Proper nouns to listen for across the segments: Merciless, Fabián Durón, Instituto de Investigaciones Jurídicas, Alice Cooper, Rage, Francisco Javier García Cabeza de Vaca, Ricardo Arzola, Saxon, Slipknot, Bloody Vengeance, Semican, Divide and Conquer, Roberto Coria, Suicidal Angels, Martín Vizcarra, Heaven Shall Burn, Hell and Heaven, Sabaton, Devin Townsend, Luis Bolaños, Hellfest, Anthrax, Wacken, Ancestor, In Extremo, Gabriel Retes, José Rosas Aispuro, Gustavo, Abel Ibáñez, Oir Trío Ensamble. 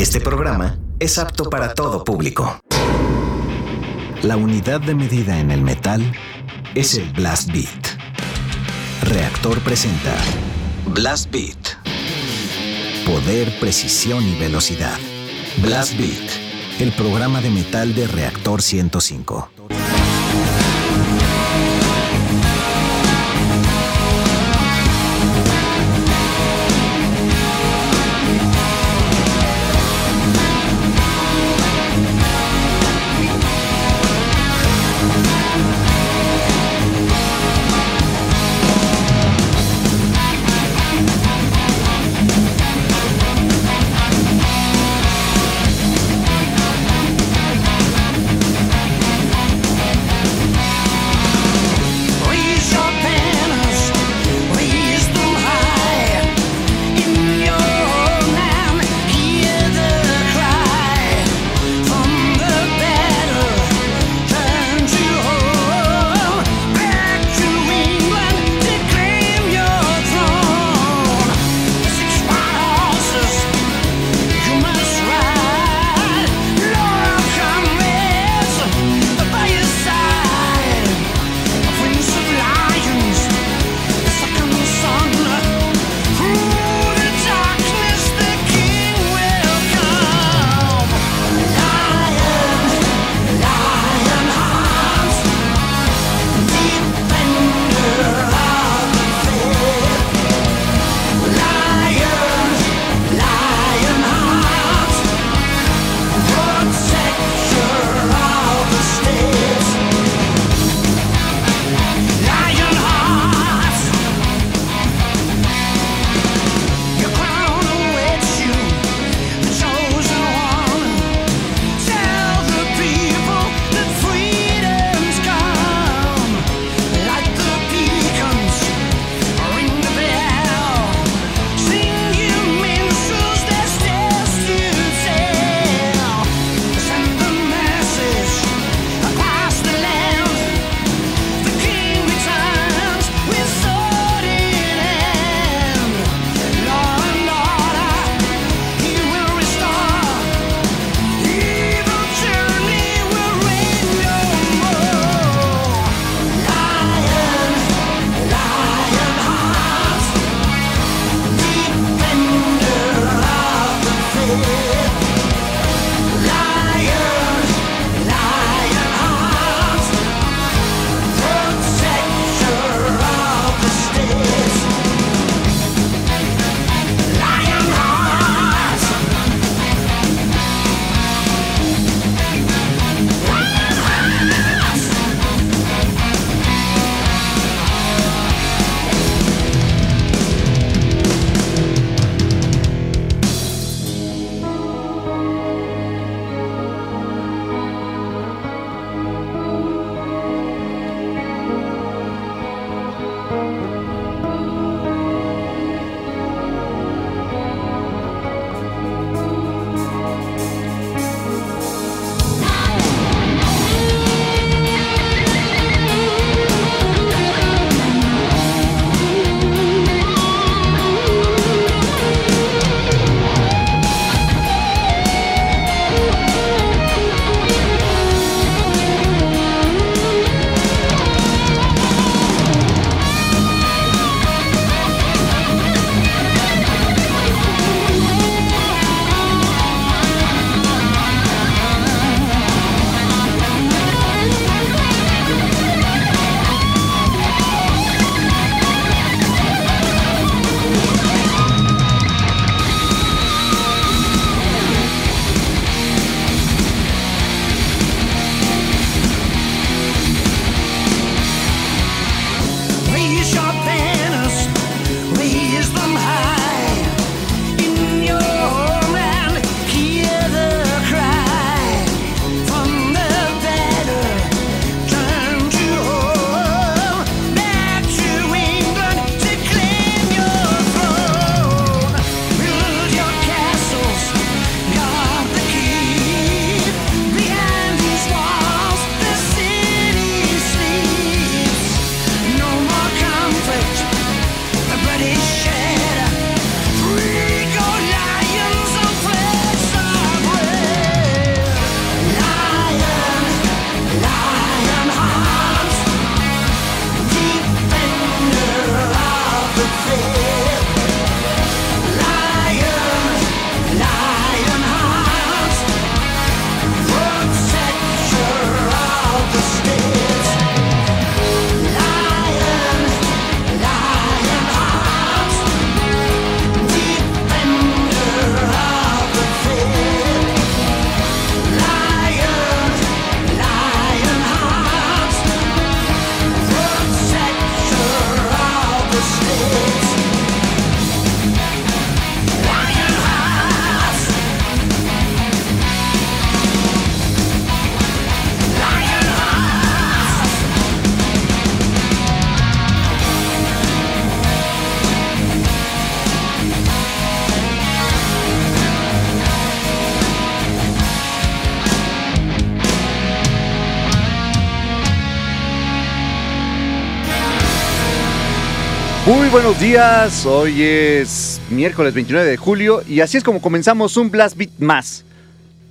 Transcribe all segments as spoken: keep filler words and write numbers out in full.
Este programa es apto para todo público. La unidad de medida en el metal es el Blast Beat. Reactor presenta Blast Beat. Poder, precisión y velocidad. Blast Beat, el programa de metal de Reactor ciento cinco. Muy buenos días, hoy es miércoles veintinueve de julio y así es como comenzamos un Blast Beat más.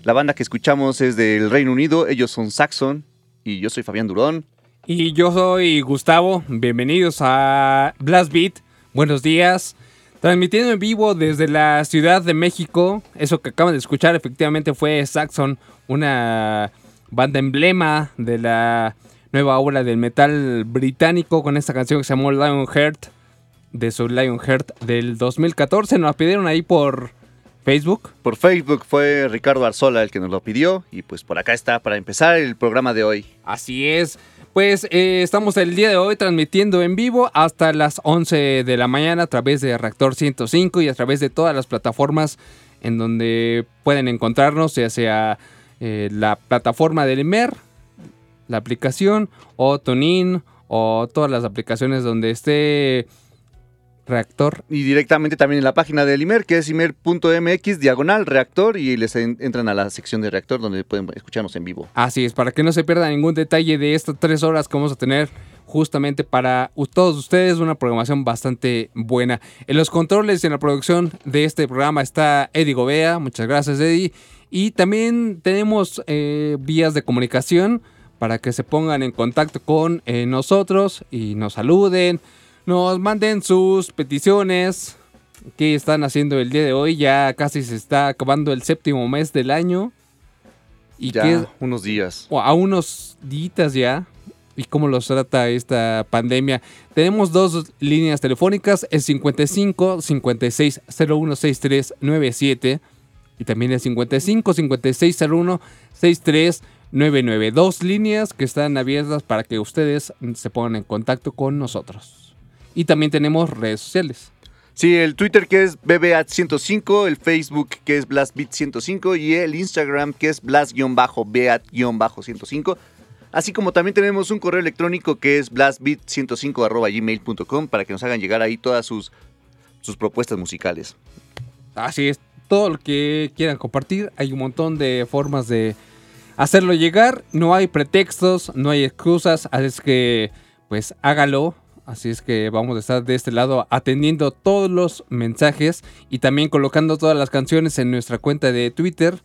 La banda que escuchamos es del Reino Unido, ellos son Saxon y yo soy Fabián Durón. Y yo soy Gustavo, bienvenidos a Blast Beat, buenos días. Transmitiendo en vivo desde la Ciudad de México, eso que acaban de escuchar efectivamente fue Saxon, una banda emblema de la nueva ola del metal británico con esta canción que se llamó Lionheart, de su Lionheart del dos mil catorce, nos la pidieron ahí por Facebook. Por Facebook fue Ricardo Arzola el que nos lo pidió y pues por acá está para empezar el programa de hoy. Así es. Pues eh, estamos el día de hoy transmitiendo en vivo hasta las once de la mañana a través de Reactor ciento cinco y a través de todas las plataformas en donde pueden encontrarnos, ya sea eh, la plataforma del I M E R, la aplicación o TuneIn o todas las aplicaciones donde esté Reactor. Y directamente también en la página del I M E R, que es imer.mx diagonal reactor, y les en, entran a la sección de reactor donde pueden escucharnos en vivo. Así es, para que no se pierda ningún detalle de estas tres horas que vamos a tener justamente para todos ustedes, una programación bastante buena. En los controles y en la producción de este programa está Eddie Govea, muchas gracias Eddie. Y también tenemos eh, vías de comunicación para que se pongan en contacto con eh, nosotros y nos saluden. Nos manden sus peticiones que están haciendo el día de hoy. Ya casi se está acabando el séptimo mes del año. Y ya, que, unos días. O a unos días ya. ¿Y cómo los trata esta pandemia? Tenemos dos líneas telefónicas. El cincuenta y cinco, cincuenta y seis, cero uno, sesenta y tres noventa y siete. Y también el cincuenta y cinco, cincuenta y seis, cero uno, sesenta y tres noventa y nueve. Dos líneas que están abiertas para que ustedes se pongan en contacto con nosotros. Y también tenemos redes sociales. Sí, el Twitter que es B B A T ciento cinco, el Facebook que es Blast Beat ciento cinco y el Instagram que es Blast-Beat ciento cinco. Así como también tenemos un correo electrónico que es blast beat ciento cinco arroba gmail punto com para que nos hagan llegar ahí todas sus, sus propuestas musicales. Así es, todo lo que quieran compartir. Hay un montón de formas de hacerlo llegar. No hay pretextos, no hay excusas. Así es que, pues, hágalo. Así es que vamos a estar de este lado atendiendo todos los mensajes y también colocando todas las canciones en nuestra cuenta de Twitter.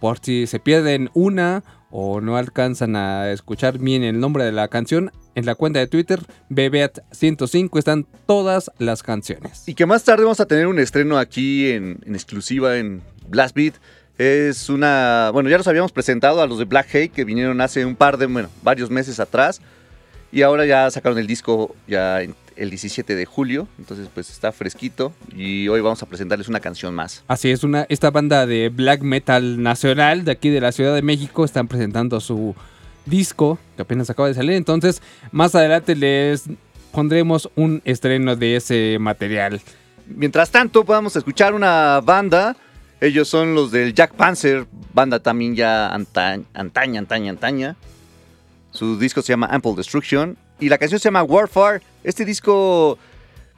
Por si se pierden una o no alcanzan a escuchar bien el nombre de la canción, en la cuenta de Twitter B B A T ciento cinco están todas las canciones. Y que más tarde vamos a tener un estreno aquí en, en exclusiva en Blast Beat. Es una... Bueno, ya los habíamos presentado a los de Black Hate que vinieron hace un par de... Bueno, varios meses atrás. Y ahora ya sacaron el disco ya el diecisiete de julio, entonces pues está fresquito y hoy vamos a presentarles una canción más. Así es, una, esta banda de black metal nacional de aquí de la Ciudad de México están presentando su disco que apenas acaba de salir, entonces más adelante les pondremos un estreno de ese material. Mientras tanto podemos escuchar una banda, ellos son los del Jag Panzer, banda también ya antaña, antaña, antaña, antaña. Su disco se llama Ample Destruction y la canción se llama Warfare. Este disco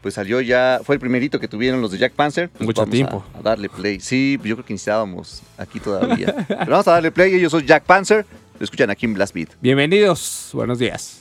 pues salió ya, fue el primerito que tuvieron los de Jag Panzer. Pues mucho tiempo. A, a darle play. Sí, yo creo que necesitábamos aquí todavía. Pero vamos a darle play, ellos son Jag Panzer. Lo escuchan aquí en Blast Beat. Bienvenidos, buenos días.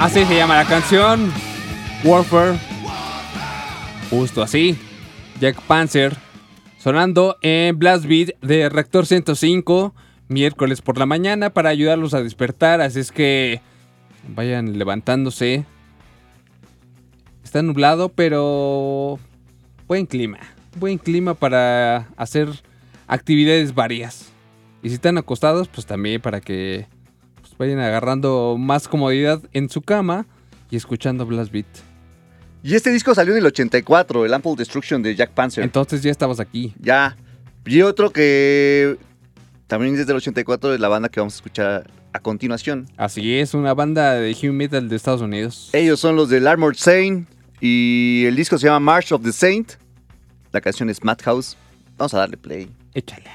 Así se llama la canción, Warfare, justo así, Jag Panzer, sonando en Blast Beat de Reactor ciento cinco, miércoles por la mañana, para ayudarlos a despertar, así es que vayan levantándose. Está nublado, pero buen clima, buen clima para hacer actividades varias. Y si están acostados, pues también para que pues, vayan agarrando más comodidad en su cama y escuchando Blast Beat. Y este disco salió en el ochenta y cuatro, el Ample Destruction de Jag Panzer. Entonces ya estabas aquí. Ya. Y otro que también desde el ochenta y cuatro es la banda que vamos a escuchar a continuación. Así es, una banda de heavy metal de Estados Unidos. Ellos son los del Armored Saint y el disco se llama March of the Saint. La canción es Madhouse. Vamos a darle play. Échala.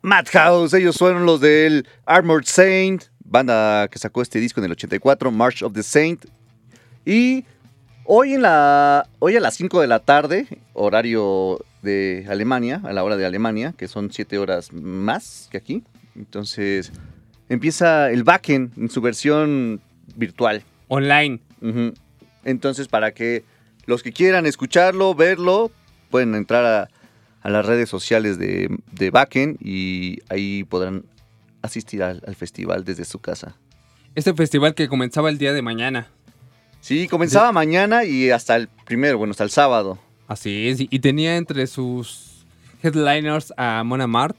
Madhouse, ellos fueron los del Armored Saint, banda que sacó este disco en el ochenta y cuatro, March of the Saint. Y hoy, en la, hoy a las cinco de la tarde, horario de Alemania, a la hora de Alemania, que son siete horas más que aquí. Entonces empieza el Wacken en su versión virtual. Online. Uh-huh. Entonces, para que los que quieran escucharlo, verlo, pueden entrar a, a las redes sociales de, de Wacken y ahí podrán asistir al, al festival desde su casa. Este festival que comenzaba el día de mañana. Sí, comenzaba de... mañana y hasta el primero, bueno, hasta el sábado. Así es, y tenía entre sus headliners a Mona Mart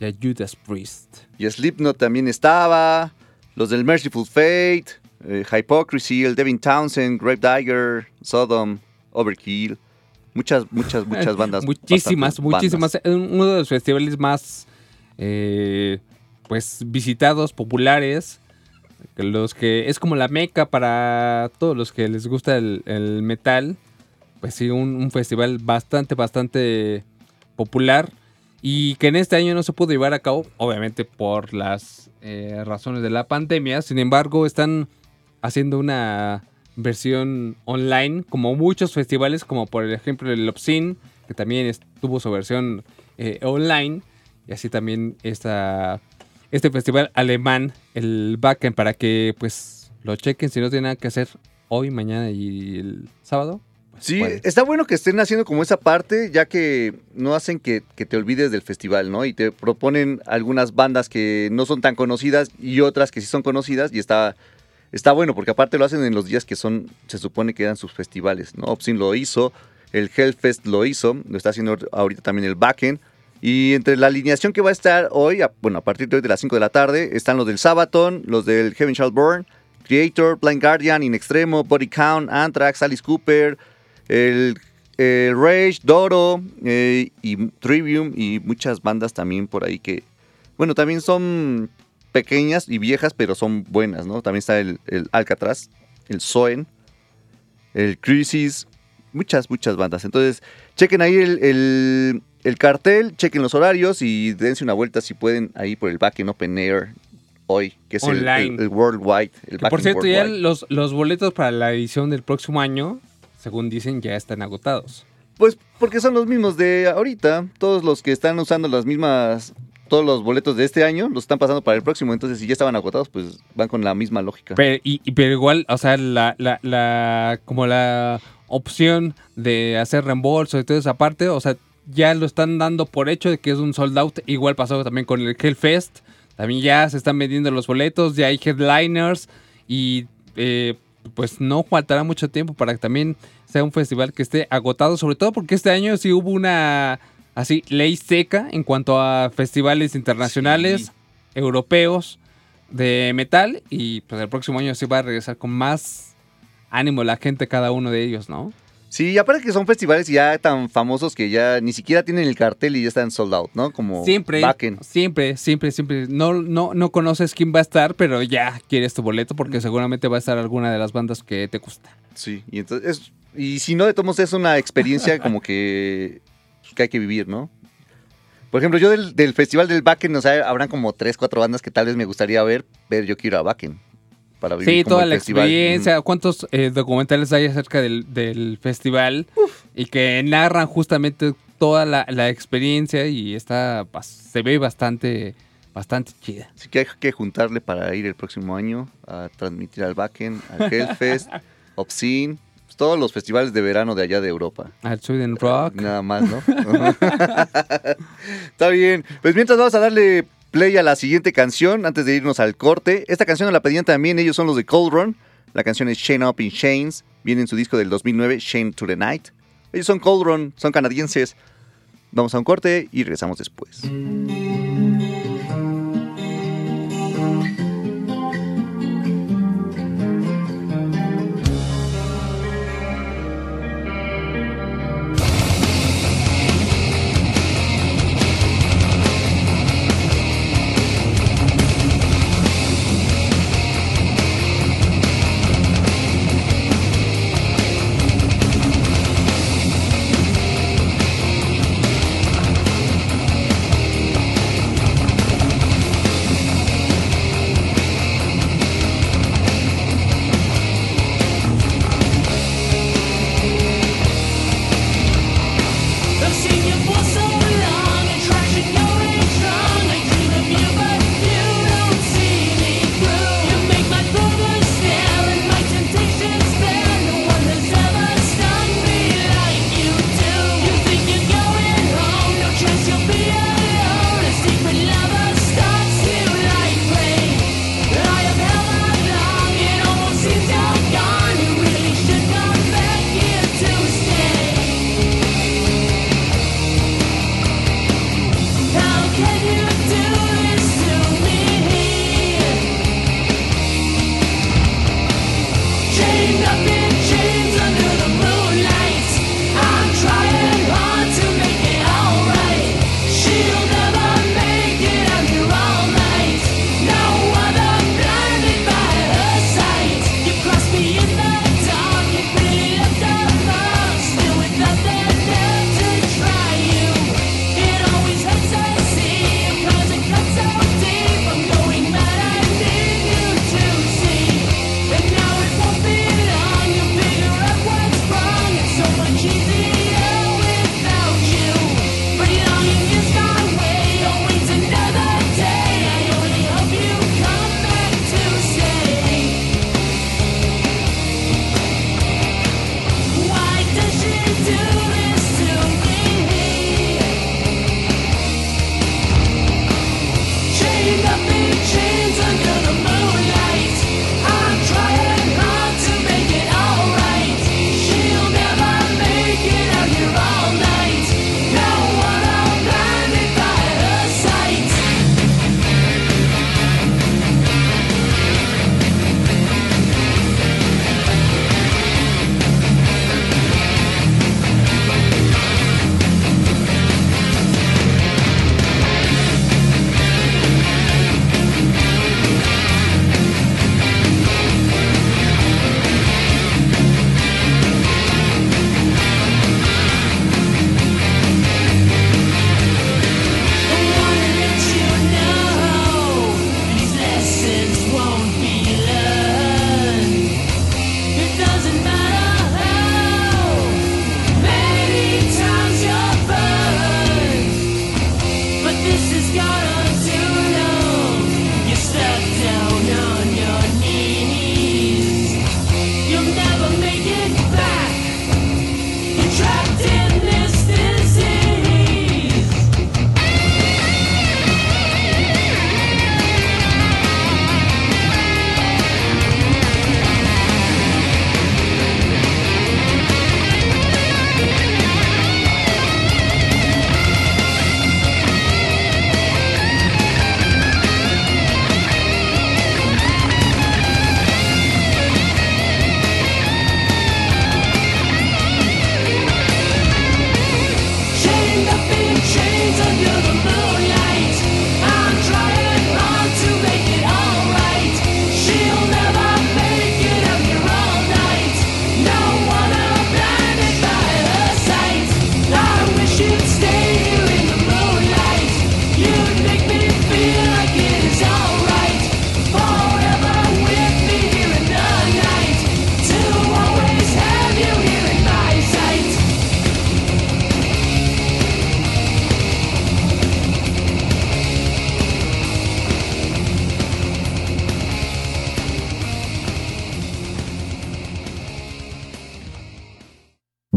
y a Judas Priest. Y Slipknot también estaba, los del Mercyful Fate, eh, Hypocrisy, el Devin Townsend, Gravedigger, Sodom, Overkill. Muchas, muchas, muchas bandas. Muchísimas, muchísimas. Bandas. Uno de los festivales más eh, pues visitados, populares. Los que es como la meca para todos los que les gusta el, el metal. Pues sí, un, un festival bastante, bastante popular. Y que en este año no se pudo llevar a cabo, obviamente por las eh, razones de la pandemia. Sin embargo, están haciendo una versión online, como muchos festivales, como por ejemplo el Opsen, que también tuvo su versión eh, online. Y así también esta... este festival alemán, el Bakken, para que pues lo chequen si no tienen nada que hacer hoy, mañana y el sábado. Pues sí, pueden. Está bueno que estén haciendo como esa parte, ya que no hacen que, que te olvides del festival, ¿no? Y te proponen algunas bandas que no son tan conocidas y otras que sí son conocidas, y está, está bueno, porque aparte lo hacen en los días que son, se supone que eran sus festivales, ¿no? Opsen lo hizo, el Hellfest lo hizo, lo está haciendo ahorita también el Bakken. Y entre la alineación que va a estar hoy, a, bueno, a partir de hoy de las cinco de la tarde, están los del Sabaton, los del Heaven Shall Burn, Creator, Blind Guardian, In Extremo, Body Count, Anthrax, Alice Cooper, el, el Rage, Doro, eh, y Trivium, y muchas bandas también por ahí que, bueno, también son pequeñas y viejas, pero son buenas, ¿no? También está el, el Alcatraz, el Zoen, el Crisis, muchas, muchas bandas. Entonces, chequen ahí el... el El cartel, chequen los horarios y dense una vuelta si pueden ahí por el Bakken Open Air hoy, que es el, el, el Worldwide. El Bakken, por cierto, Worldwide. Ya los, los boletos para la edición del próximo año, según dicen, ya están agotados. Pues porque son los mismos de ahorita, todos los que están usando las mismas, todos los boletos de este año los están pasando para el próximo, entonces si ya estaban agotados, pues van con la misma lógica. Pero, y, pero igual, o sea, la, la, la como la opción de hacer reembolso y todo esa parte, o sea, ya lo están dando por hecho de que es un sold out. Igual pasó también con el Hellfest. También ya se están vendiendo los boletos, ya hay headliners. Y eh, pues no faltará mucho tiempo para que también sea un festival que esté agotado. Sobre todo porque este año sí hubo una así ley seca en cuanto a festivales internacionales, sí, europeos de metal. Y pues el próximo año sí va a regresar con más ánimo la gente cada uno de ellos, ¿no? Sí, aparte que son festivales ya tan famosos que ya ni siquiera tienen el cartel y ya están sold out, ¿no? Como siempre, Wacken. Siempre, siempre, siempre. No, no, no conoces quién va a estar, pero ya quieres tu boleto porque seguramente va a estar alguna de las bandas que te gusta. Sí, y entonces es, y si no, de todos modos es una experiencia como que, que hay que vivir, ¿no? Por ejemplo, yo del, del festival del Wacken, o sea, habrán como tres, cuatro bandas que tal vez me gustaría ver, pero yo quiero ir a Wacken. Para vivir sí, toda la festival. Experiencia. Mm. ¿Cuántos eh, documentales hay acerca del, del festival? Uf. Y que narran justamente toda la, la experiencia y está se ve bastante, bastante chida. Así que hay que juntarle para ir el próximo año a transmitir al Wacken, al Hellfest, Opsen, pues, todos los festivales de verano de allá de Europa. Al Sweden Rock. Nada más, ¿no? Está bien. Pues mientras vamos a darle... play a la siguiente canción antes de irnos al corte. Esta canción la pedían también, ellos son los de Cauldron. La canción es Chain Up in Chains. Viene en su disco del dos mil nueve, Chained to the Night. Ellos son Cauldron, son canadienses. Vamos a un corte y regresamos después.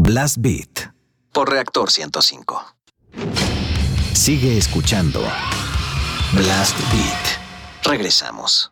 Blast Beat por Reactor ciento cinco. Sigue escuchando Blast Beat. Regresamos.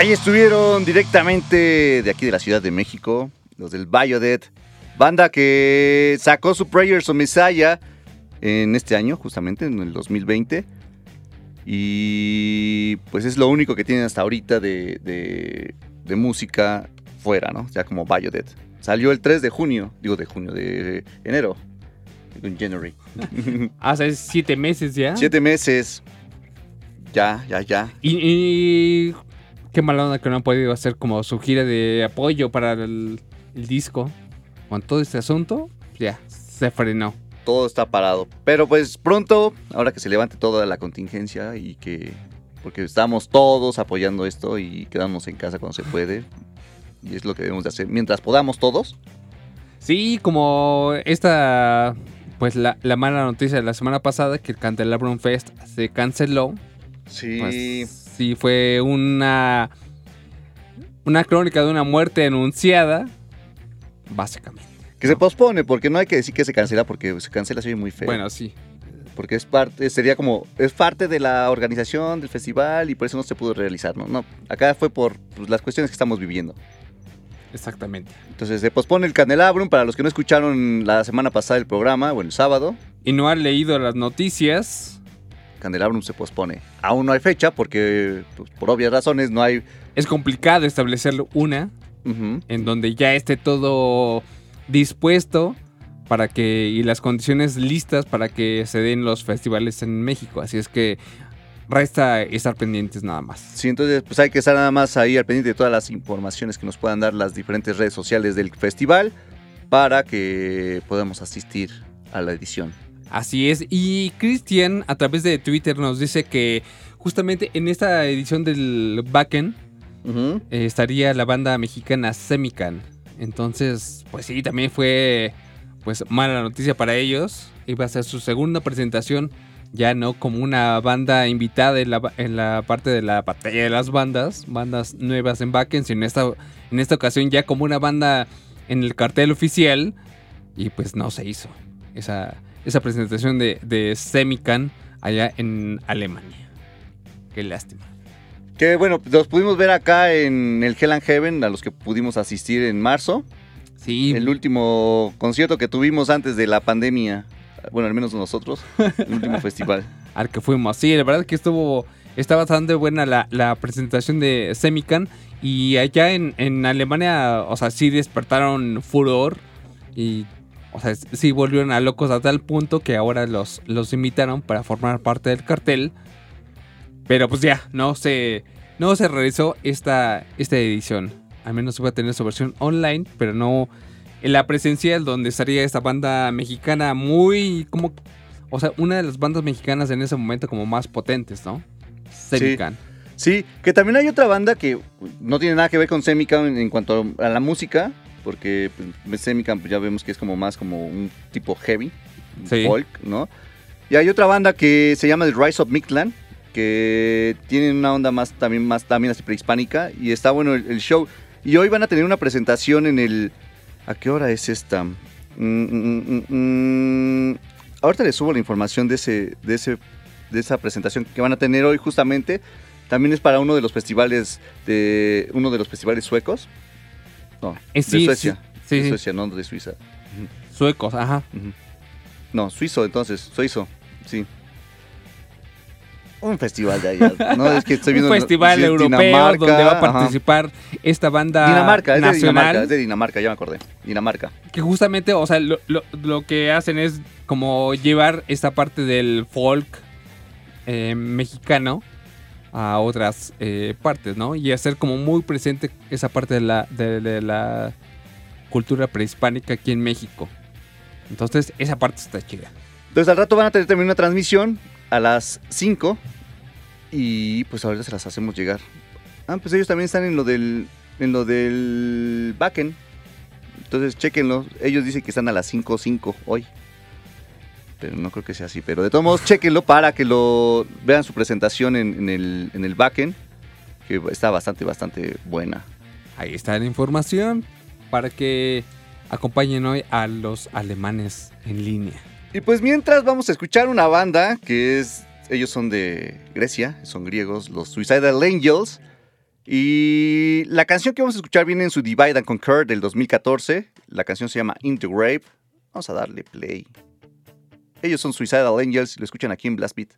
Ahí estuvieron directamente de aquí de la Ciudad de México, los del Biodead, banda que sacó su Prayers to Messiah en este año, justamente en el dos mil veinte. Y pues es lo único que tienen hasta ahorita de, de, de música fuera, ¿no? Ya como Biodead. Salió el tres de junio, digo de junio, de enero, en January. Hace siete meses ya. Siete meses. Ya, ya, ya. Y... y... Qué mala onda que no han podido hacer como su gira de apoyo para el, el disco. Con todo este asunto, ya, se frenó. Todo está parado. Pero pues pronto, ahora que se levante toda la contingencia y que... Porque estamos todos apoyando esto y quedamos en casa cuando se puede. Y es lo que debemos de hacer. Mientras podamos todos. Sí, como esta... Pues la, la mala noticia de la semana pasada, que el Candelabrum Fest se canceló. Sí... Pues, sí, fue una, una crónica de una muerte anunciada, básicamente. Que se pospone, porque no hay que decir que se cancela, porque se cancela se oye muy feo. Bueno, sí. Porque es parte, sería como, es parte de la organización del festival y por eso no se pudo realizar, ¿no? No, acá fue por pues, las cuestiones que estamos viviendo. Exactamente. Entonces se pospone el Candelabrum, para los que no escucharon la semana pasada el programa, bueno, el sábado. Y no han leído las noticias... Candelabrum se pospone. Aún no hay fecha porque, pues, por obvias razones, no hay... Es complicado establecerlo una, uh-huh. en donde ya esté todo dispuesto para que y las condiciones listas para que se den los festivales en México. Así es que resta estar pendientes nada más. Sí, entonces pues hay que estar nada más ahí al pendiente de todas las informaciones que nos puedan dar las diferentes redes sociales del festival. para que podamos asistir a la edición. Así es, y Cristian a través de Twitter nos dice que justamente en esta edición del Bakken uh-huh. eh, estaría la banda mexicana Semican. Entonces, pues sí, también fue pues mala noticia para ellos. Iba a ser su segunda presentación, ya no como una banda invitada en la, en la parte de la batalla de las bandas, bandas nuevas en Wacken, sino en esta, en esta ocasión ya como una banda en el cartel oficial. Y pues no se hizo esa, esa presentación de, de Semican allá en Alemania. Qué lástima. Que bueno, los pudimos ver acá en el Hell and Heaven, a los que pudimos asistir en marzo. Sí. El último concierto que tuvimos antes de la pandemia. Bueno, al menos nosotros, el último festival al que fuimos. Sí, la verdad que estuvo está bastante buena la, la presentación de Semican. Y allá en, en Alemania, o sea, sí despertaron furor. Y, o sea, sí volvieron a locos a tal punto que ahora los, los invitaron para formar parte del cartel. Pero pues ya, no se, no se realizó esta, esta edición. Al menos iba a tener su versión online, pero no... En la presencial, donde estaría esta banda mexicana muy como... O sea, una de las bandas mexicanas en ese momento como más potentes, ¿no? Semican. Sí, sí, que también hay otra banda que no tiene nada que ver con Semican en cuanto a la música. Porque Semican pues, ya vemos que es como más como un tipo heavy, sí. folk, ¿no? Y hay otra banda que se llama The Rise of Mictlan, que tienen una onda más también, más, también así prehispánica. Y está bueno el, el show. Y hoy van a tener una presentación en el... ¿A qué hora es esta? Mm, mm, mm, mm. Ahorita les subo la información de, ese, de, ese, de esa presentación que van a tener hoy justamente. También es para uno de los festivales de uno de los festivales suecos. No, eh, sí, de Suecia. Sí, sí. De Suecia, no de Suiza. Suecos, ajá. No, suizo entonces, suizo, sí. Un festival de allá, ¿no? Es que estoy viendo un festival europeo Dinamarca, donde va a participar ajá. esta banda Dinamarca, es nacional. De Dinamarca, es de Dinamarca, ya me acordé. Dinamarca. Que justamente, o sea, lo, lo, lo que hacen es como llevar esta parte del folk eh, mexicano a otras eh, partes, ¿no? Y hacer como muy presente esa parte de la, de, de la cultura prehispánica aquí en México. Entonces, esa parte está chida. Entonces, al rato van a tener también una transmisión a las cinco y pues ahorita se las hacemos llegar. Ah, pues ellos también están en lo del en lo del Bakken. Entonces, chéquenlo. Ellos dicen que están a las cinco cinco hoy. Pero no creo que sea así, pero de todos modos, chéquenlo para que lo vean su presentación en, en el en el Bakken, que está bastante bastante buena. Ahí está la información para que acompañen hoy a los alemanes en línea. Y pues mientras vamos a escuchar una banda que es, ellos son de Grecia, son griegos, los Suicidal Angels. Y la canción que vamos a escuchar viene en su Divide and Conquer del dos mil catorce. La canción se llama Into Grave. Vamos a darle play. Ellos son Suicidal Angels y lo escuchan aquí en Blast Beat.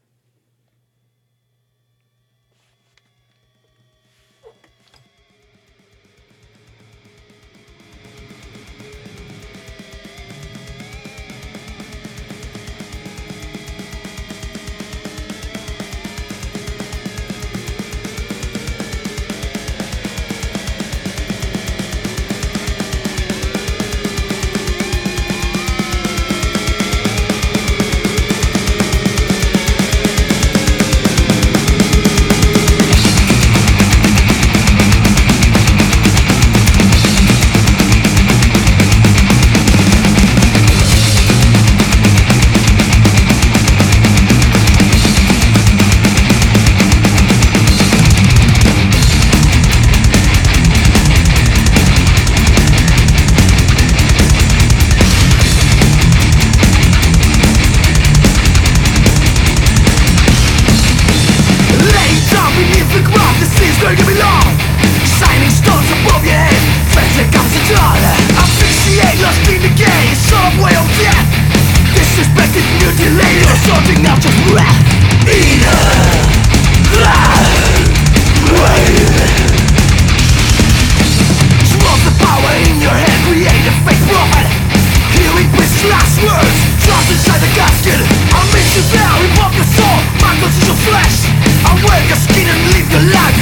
Inner Light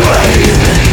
Wave.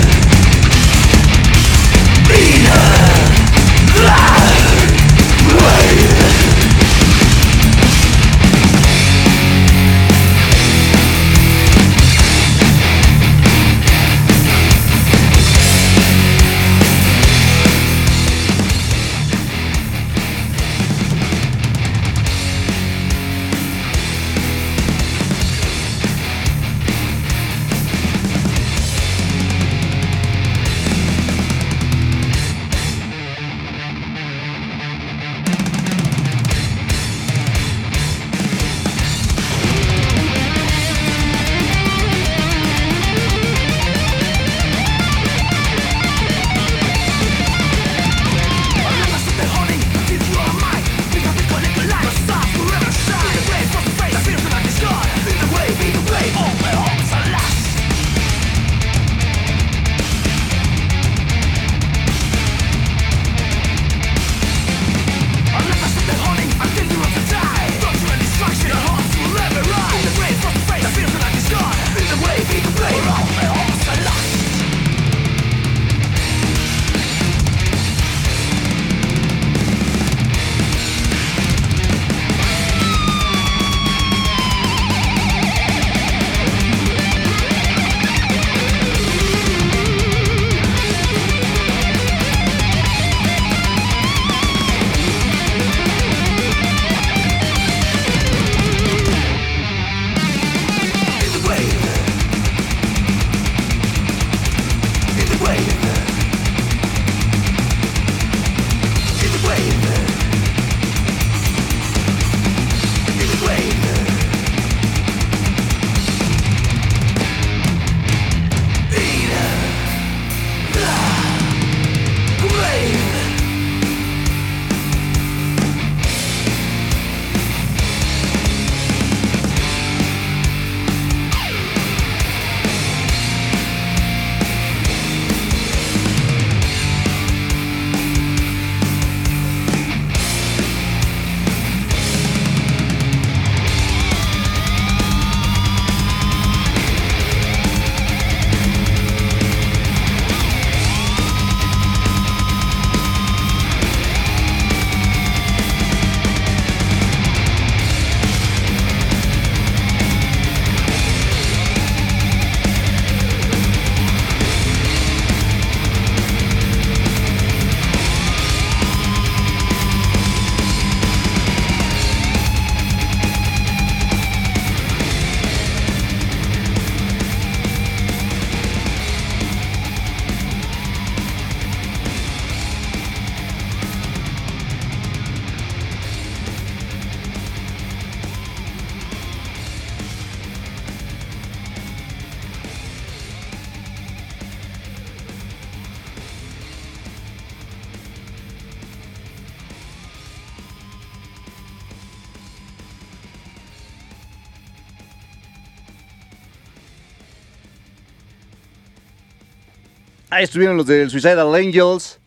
Ahí estuvieron los del Suicidal Angels.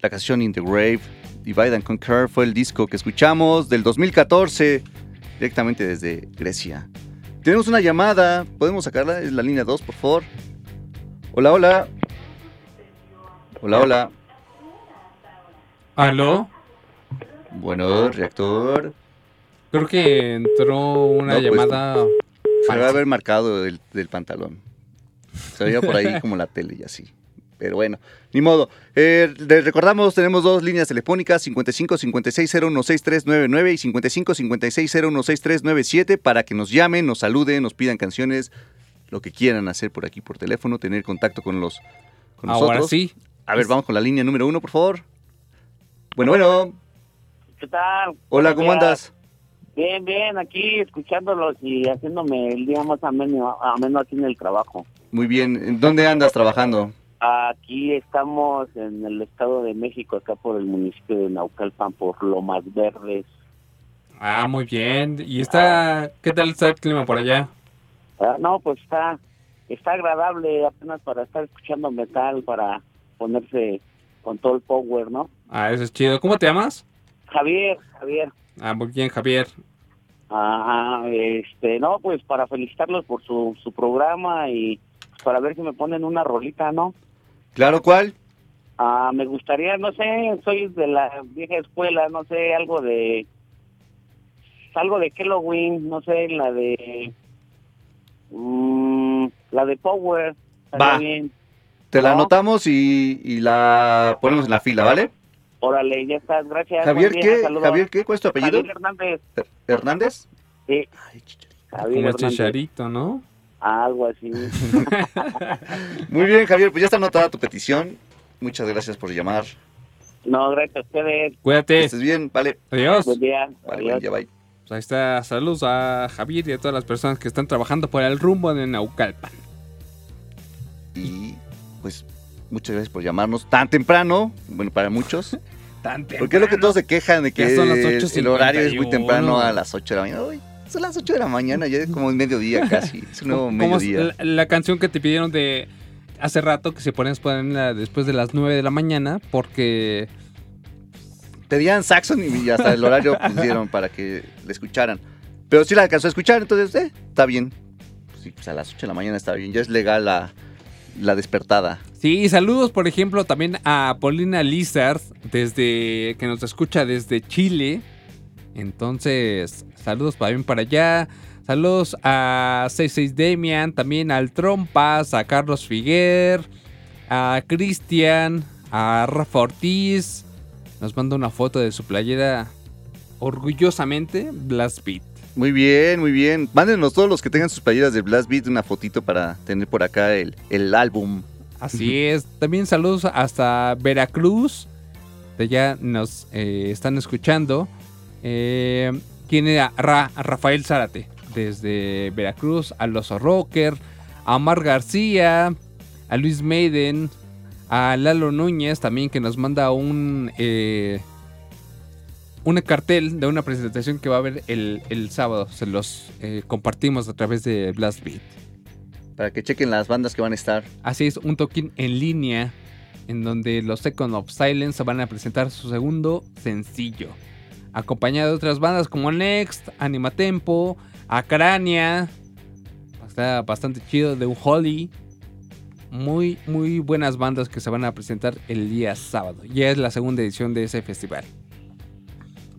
La canción In the Grave, Divide and Conquer, fue el disco que escuchamos del dos mil catorce, directamente desde Grecia. Tenemos una llamada, ¿podemos sacarla? Es la línea dos, por favor. Hola, hola. Hola, hola. ¿Aló? Bueno, reactor. Creo que entró una no, llamada... Pues, se va a haber marcado el, del pantalón. Se veía por ahí como la tele y así. Pero bueno, ni modo. Eh, les recordamos, tenemos dos líneas telefónicas, cincuenta y cinco, cincuenta y seis, cero uno sesenta y tres noventa y nueve y cincuenta y cinco, cincuenta y seis, cero uno sesenta y tres noventa y siete, para que nos llamen, nos saluden, nos pidan canciones, lo que quieran hacer por aquí por teléfono, tener contacto con los con nosotros. Ahora sí. A ver, vamos con la línea número uno, por favor. Bueno, bueno. ¿Qué tal? Hola, ¿cómo andas? Bien, bien, aquí escuchándolos y haciéndome el día más ameno, ameno aquí en el trabajo. Muy bien. ¿Dónde andas trabajando? Aquí estamos en el Estado de México, acá por el municipio de Naucalpan, por Lomas Verdes. Ah, muy bien. ¿Y está, qué tal está el clima por allá? Ah, no, pues está, está agradable, apenas para estar escuchando metal, para ponerse con todo el power, ¿no? Ah, eso es chido. ¿Cómo te llamas? Javier, Javier. Ah, muy bien, Javier. Ajá, este, no, pues para felicitarlos por su, su programa y para ver si me ponen una rolita, ¿no? Claro, ¿cuál? Ah, me gustaría, no sé, soy de la vieja escuela, no sé, algo de... Algo de Helloween, no sé, la de... Mmm, la de Power. Va, bien. Te la ¿no? anotamos y, y la ponemos en la fila, ¿vale? Órale, ya estás, gracias. Javier, ¿qué? Saludos. Javier, ¿qué? ¿Cuál es tu apellido? Javier Hernández. ¿Hernández? Sí. Ay, Chicharito. Javier Como Hernández. Chicharito, ¿no? Algo así. Muy bien, Javier, pues ya está anotada tu petición. Muchas gracias por llamar. No, gracias a ustedes. Cuídate. Que estés bien, vale. Adiós. Buen día. Vale, Adiós. Buen día, bye. Pues ahí está, saludos a Javier y a todas las personas que están trabajando por el rumbo de Naucalpan. Y pues muchas gracias por llamarnos tan temprano, bueno, para muchos. Tan temprano. Porque es lo que todos se quejan de que son las ocho, el horario es muy temprano, a las ocho de la mañana. Uy. Son las ocho de la mañana, ya es como el mediodía casi. Es un nuevo mediodía. La, la canción que te pidieron de hace rato, que se ponen después de las nueve de la mañana, porque te dieron Saxon y hasta el horario pusieron para que la escucharan. Pero sí la alcanzó a escuchar, entonces, eh, está bien. Sí, pues a las ocho de la mañana está bien, ya es legal la, la despertada. Sí, y saludos, por ejemplo, también a Paulina Lizard, desde, que nos escucha desde Chile. Entonces, saludos para bien para allá. Saludos a sesenta y seis Demian, también al Trompas, a Carlos Figuer, a Cristian, a Rafa Ortiz. Nos manda una foto de su playera, orgullosamente, Blast Beat. Muy bien, muy bien. Mándenos todos los que tengan sus playeras de Blast Beat una fotito para tener por acá el, el álbum. Así es. También saludos hasta Veracruz. De allá nos eh, están escuchando. Eh, ¿Quién era? Ra, Rafael Zárate, desde Veracruz, a Los Rocker, a Mar García, a Luis Maiden, a Lalo Núñez también, que nos manda un eh, un cartel de una presentación que va a haber el, el sábado. Se los eh, compartimos a través de Blast Beat, para que chequen las bandas que van a estar. Así es, un toquín en línea en donde los Second of Silence van a presentar su segundo sencillo, acompañado de otras bandas como Next, Animatempo, Acrania. Está bastante chido, de un Holly. Muy, muy buenas bandas que se van a presentar el día sábado. Ya es la segunda edición de ese festival.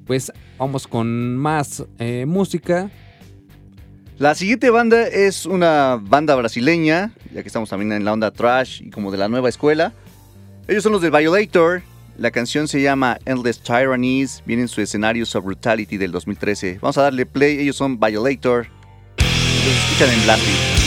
Pues vamos con más eh, música. La siguiente banda es una banda brasileña, ya que estamos también en la onda trash y como de la nueva escuela. Ellos son los de Violator. La canción se llama Endless Tyrannies, viene en su escenario Sub Brutality del dos mil trece. Vamos a darle play, ellos son Violator. Los escuchan en Blast Beat.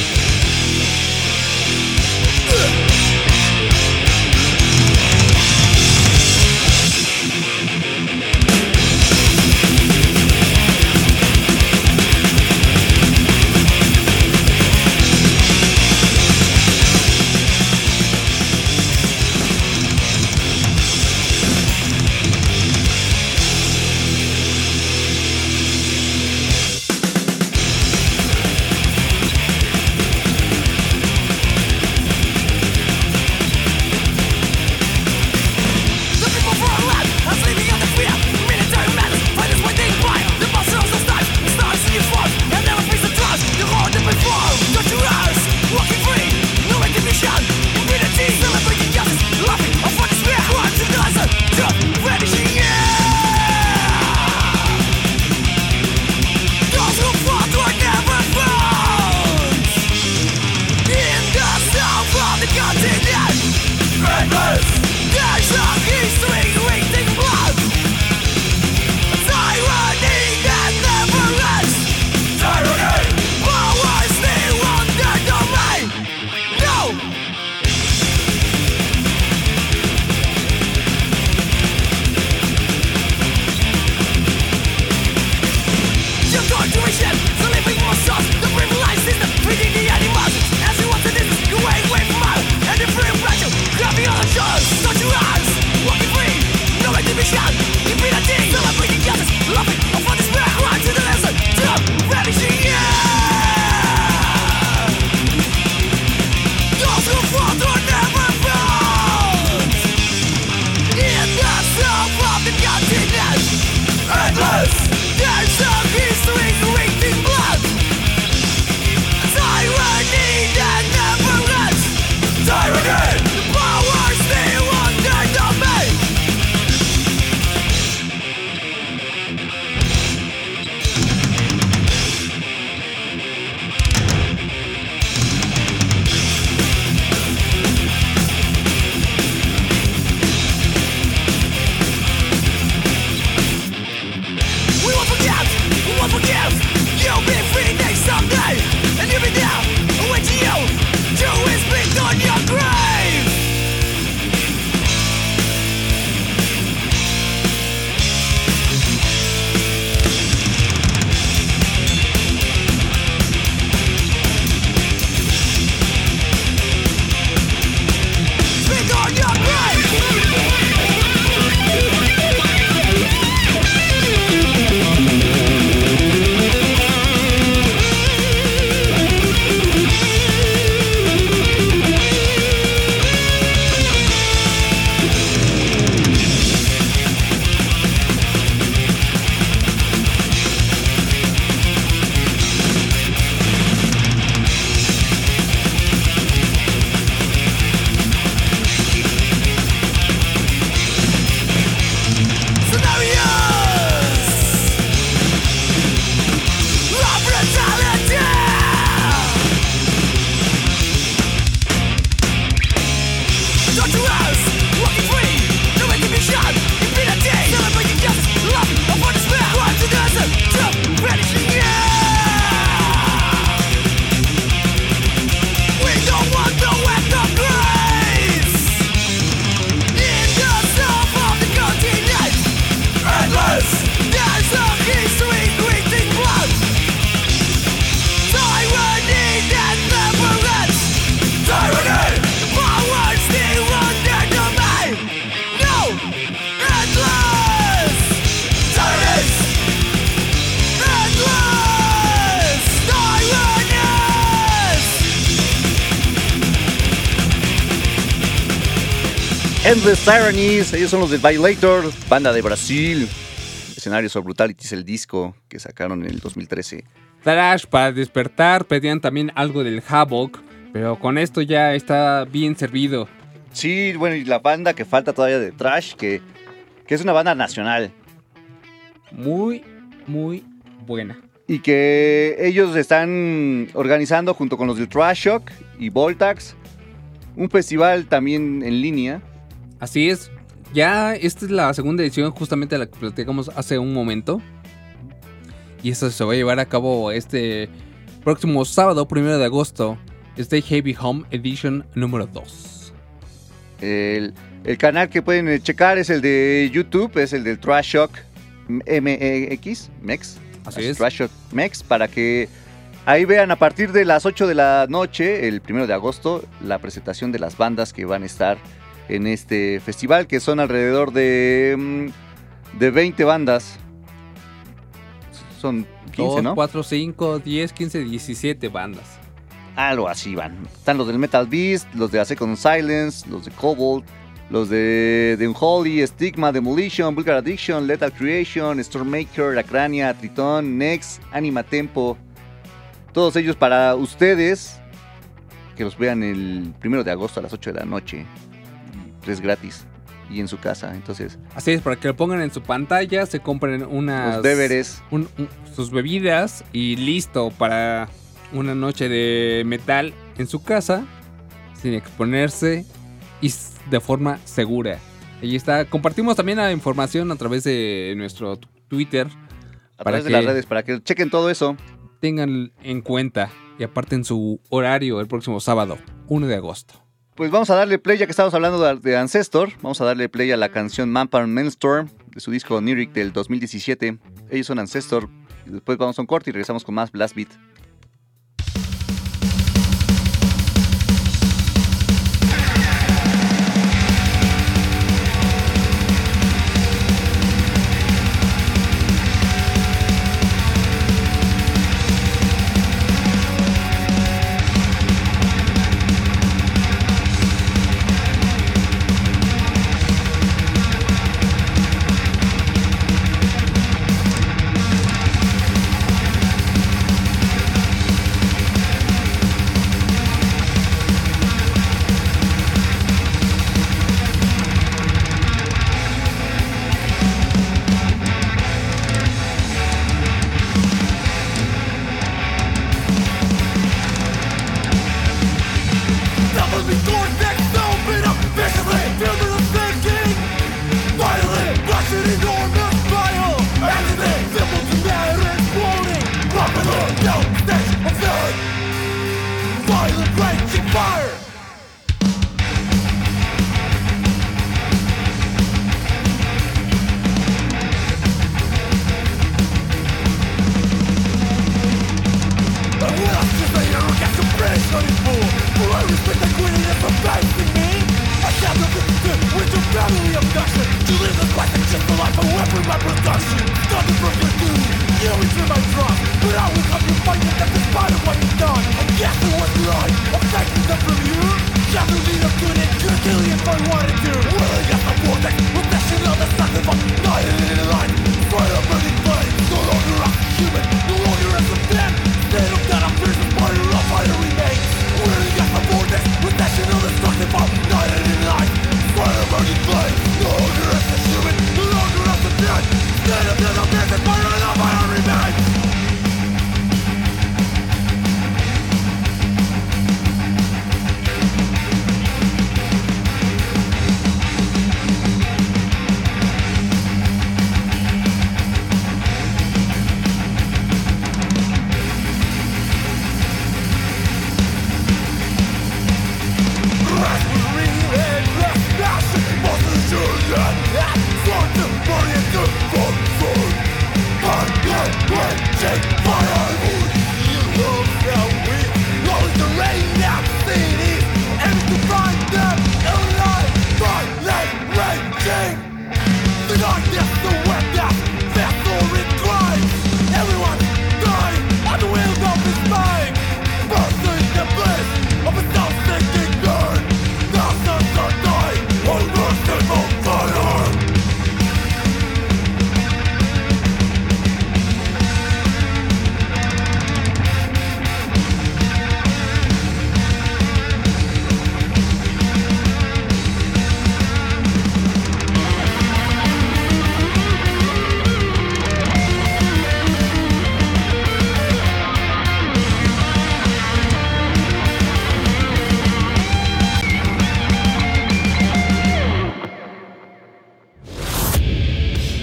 Endless Tyrannies, ellos son los de Violator, banda de Brasil. Escenarios of Brutality es el disco que sacaron en el dos mil trece. Trash para despertar, pedían también algo del Havoc, pero con esto ya está bien servido. Sí, bueno, y la banda que falta todavía de Trash, que, que es una banda nacional. Muy, muy buena. Y que ellos están organizando junto con los de Trash Shock y Voltax un festival también en línea. Así es, ya esta es la segunda edición justamente de la que platicamos hace un momento. Y esto se va a llevar a cabo este próximo sábado, primero de agosto. Stay Heavy Home Edition número dos. El, el canal que pueden checar es el de YouTube, es el del Trash Shock M X, Mex. Así es. Trash Shock Mex, para que ahí vean a partir de las ocho de la noche, el primero de agosto, la presentación de las bandas que van a estar en este festival, que son alrededor de, de veinte bandas. Son quince, dos, ¿no? cuatro, cinco, diez, quince, diecisiete bandas. Algo así van. Están los del Metal Beast, los de A Second Silence, los de Cobalt, los de The Unholy, Stigma, Demolition, Vulgar Addiction, Lethal Creation, Stormmaker, Acrania, Triton, Next, Anima Tempo. Todos ellos para ustedes, que los vean el primero de agosto a las ocho de la noche. Es gratis y en su casa, entonces. Así es, para que lo pongan en su pantalla, se compren unas... Sus deberes. Un, un, sus bebidas y listo para una noche de metal en su casa, sin exponerse y de forma segura. Ahí está. Compartimos también la información a través de nuestro Twitter. A través de las redes, para que chequen todo eso. Tengan en cuenta y aparten su horario el próximo sábado, primero de agosto. Pues vamos a darle play, ya que estamos hablando de Ancestor, vamos a darle play a la canción Manpower Maelstrom de su disco Oniric del dos mil diecisiete. Ellos son Ancestor, y después vamos a un corte y regresamos con más Blast Beat.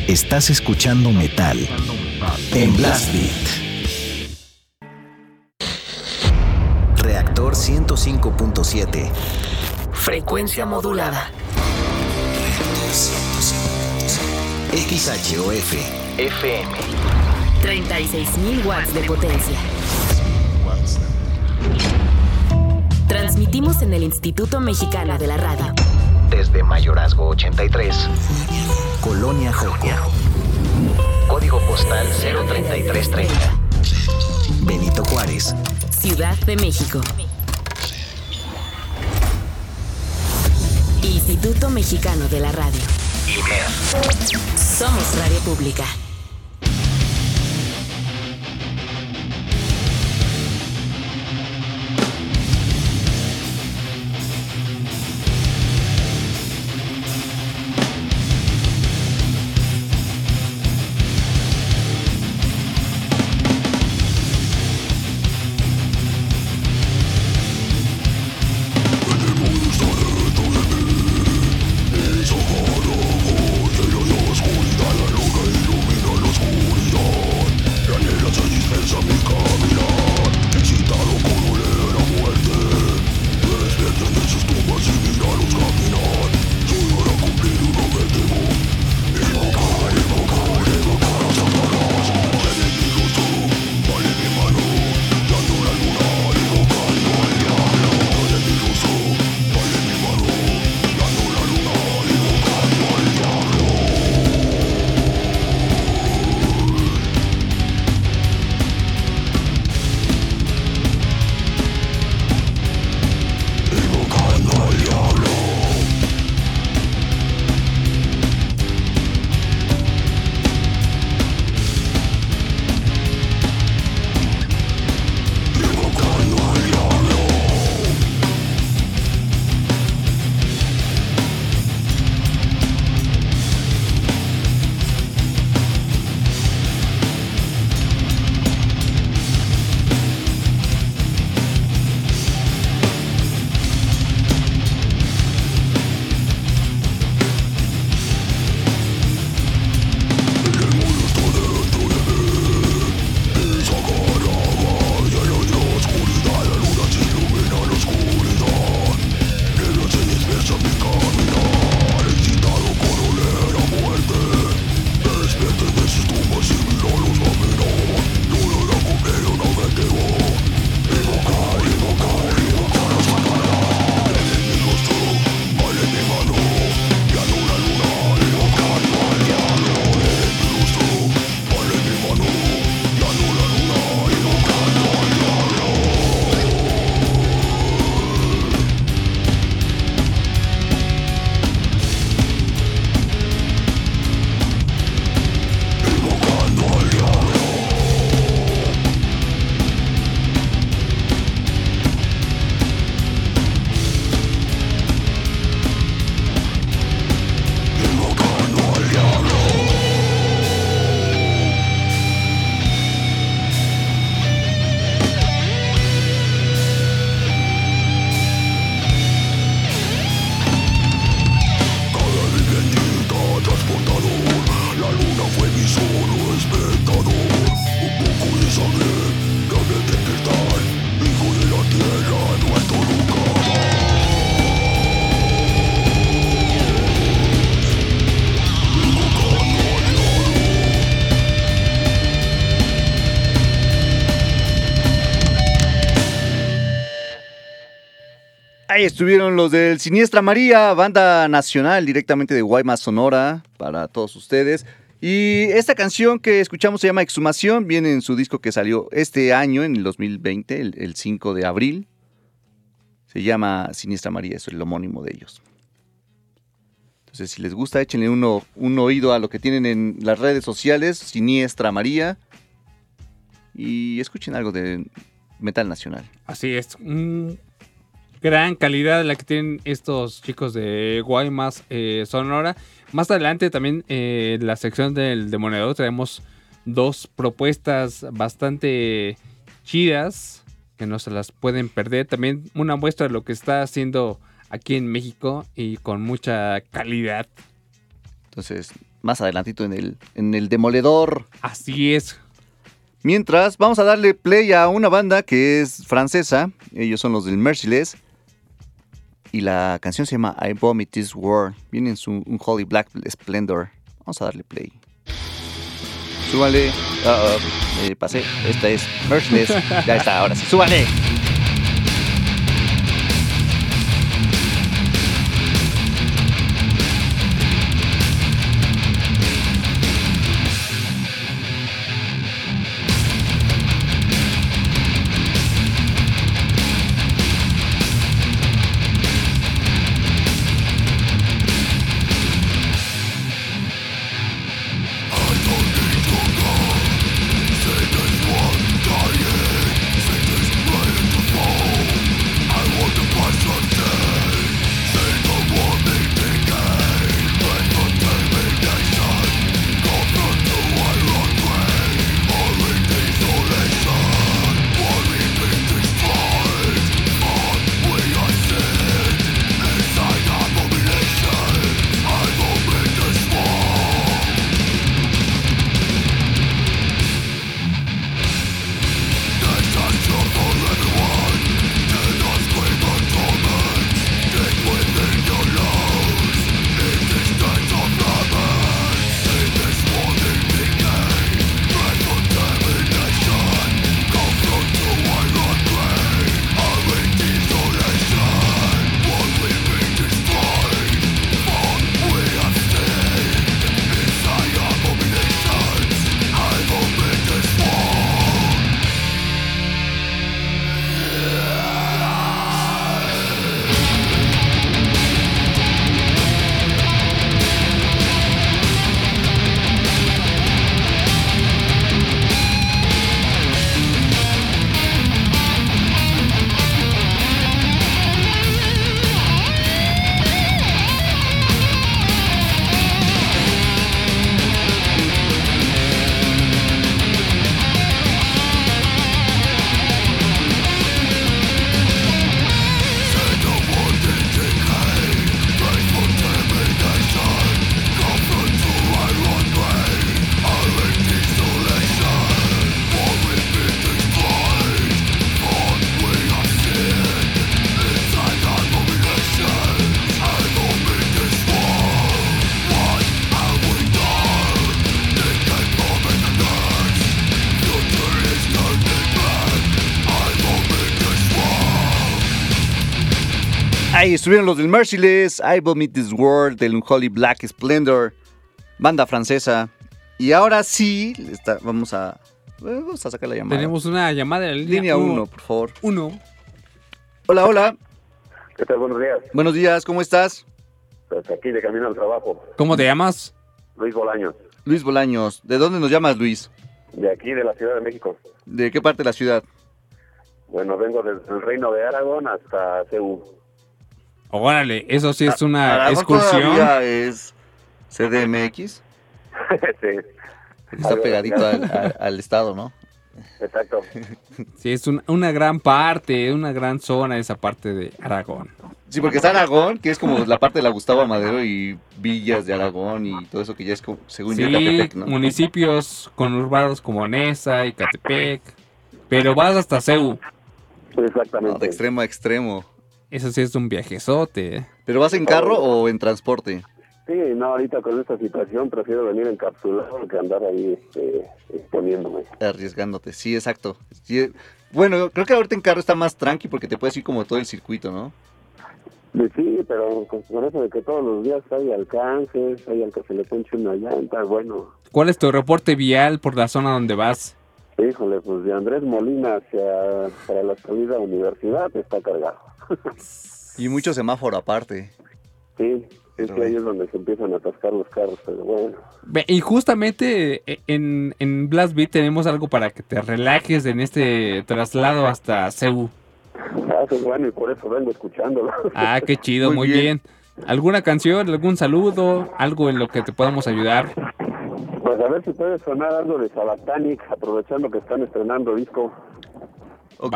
Estás escuchando metal en Blast Beat. Reactor ciento cinco punto siete. Frecuencia modulada. X H O F F M. treinta y seis mil watts de potencia. Transmitimos en el Instituto Mexicano de la Radio. Desde Mayorazgo ochenta y tres, Colonia Joco, Código Postal cero tres tres tres cero, Benito Juárez, Ciudad de México. Instituto Mexicano de la Radio, I M E R. Somos Radio Pública. Ahí estuvieron los del Siniestra María, banda nacional directamente de Guaymas, Sonora, para todos ustedes. Y esta canción que escuchamos se llama Exhumación, viene en su disco que salió este año, en el dos mil veinte, el, el cinco de abril. Se llama Siniestra María, es el homónimo de ellos. Entonces, si les gusta, échenle uno, un oído a lo que tienen en las redes sociales, Siniestra María, y escuchen algo de metal nacional. Así es. Mm. Gran calidad la que tienen estos chicos de Guaymas, eh, Sonora. Más adelante también eh, en la sección del Demonador traemos dos propuestas bastante chidas que no se las pueden perder. También una muestra de lo que está haciendo aquí en México y con mucha calidad. Entonces más adelantito en el, en el Demoledor. Así es. Mientras, vamos a darle play a una banda que es francesa. Ellos son los del Merciless. Y la canción se llama I Vomit This World. Viene en su un Holy Black Splendor. Vamos a darle play. Súbale. Uh, uh, eh, pasé. Esta es Merciless. Ya está, ahora sí. ¡Súbale! Ahí estuvieron los del Merciless, I Vomit This World, del Unholy Black Splendor, banda francesa. Y ahora sí, está, vamos a vamos a sacar la llamada. Tenemos una llamada de la línea uno, por favor. uno. Hola, hola. ¿Qué tal? Buenos días. Buenos días, ¿cómo estás? Pues aquí, de camino al trabajo. ¿Cómo te llamas? Luis Bolaños. Luis Bolaños. ¿De dónde nos llamas, Luis? De aquí, de la Ciudad de México. ¿De qué parte de la ciudad? Bueno, vengo desde el Reino de Aragón hasta C U. Órale, eso sí es una Aragón excursión. ¿Es C D M X? Sí. Está pegadito al, al, al estado, ¿no? Exacto. Sí, es un, una gran parte, una gran zona esa parte de Aragón. Sí, porque está Aragón, que es como la parte de la Gustavo Madero y villas de Aragón y todo eso que ya es como, según sí, yo, Catepec, ¿no? Municipios conurbados como Nesa y Catepec, pero vas hasta C E U. Exactamente. No, de extremo a extremo. Eso sí es un viajezote. ¿Pero vas en carro o en transporte? Sí, no, ahorita con esta situación prefiero venir encapsulado que andar ahí eh, exponiéndome. Arriesgándote, sí, exacto. Sí, bueno, creo que ahorita en carro está más tranqui porque te puedes ir como todo el circuito, ¿no? Sí, pero con eso de que todos los días hay alcances, hay al que se le ponche una llanta, bueno. ¿Cuál es tu reporte vial por la zona donde vas? Híjole, pues de Andrés Molina hacia para la salida de la universidad está cargado. Y mucho semáforo aparte. Sí, es que ahí es donde se empiezan a atascar los carros, pero bueno. Y justamente en, en Blast Beat tenemos algo para que te relajes en este traslado hasta C U. Ah, qué bueno, y por eso vengo escuchándolo. Ah, qué chido, muy, muy bien. bien. ¿Alguna canción, algún saludo, algo en lo que te podamos ayudar? Pues a ver si puede sonar algo de Sabatanic, aprovechando que están estrenando disco. Ok,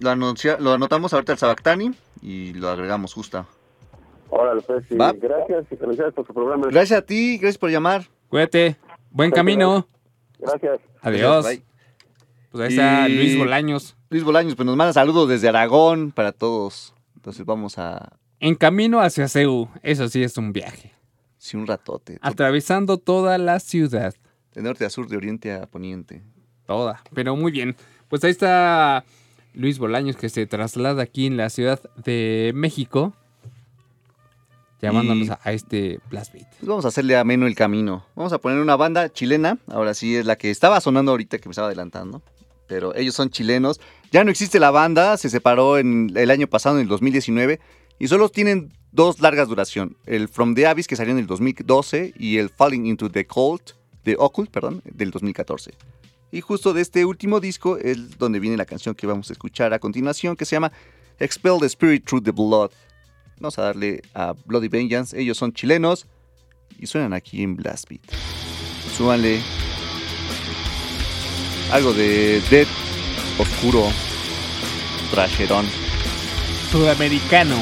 lo, anuncia, lo anotamos ahorita el Sabactani y lo agregamos justa. Órale, pues, sí. Gracias y felicidades por su programa. Gracias a ti, gracias por llamar. Cuídate. Buen Gracias. Camino. Gracias. Adiós. Gracias, pues ahí y... está Luis Bolaños. Luis Bolaños, pues nos manda saludos desde Aragón para todos. Entonces vamos a... En camino hacia Ceú. Eso sí es un viaje. Sí, un ratote. Atravesando toda la ciudad. De norte a sur, de oriente a poniente. Toda, pero muy bien. Pues ahí está Luis Bolaños, que se traslada aquí en la Ciudad de México, llamándonos y... a este Blast Beat. Pues vamos a hacerle ameno el camino. Vamos a poner una banda chilena. Ahora sí es la que estaba sonando ahorita, que me estaba adelantando. Pero ellos son chilenos. Ya no existe la banda. Se separó en el año pasado, en el dos mil diecinueve. Y solo tienen dos largas duración. El From the Abyss, que salió en el dos mil doce. Y el Falling into the Cold, the Occult, perdón, del dos mil catorce. Y justo de este último disco es donde viene la canción que vamos a escuchar a continuación, que se llama Expel the Spirit Through the Blood. Vamos a darle a Bloody Vengeance. Ellos son chilenos y suenan aquí en Blast Beat. Súbanle algo de death oscuro, trasherón sudamericano.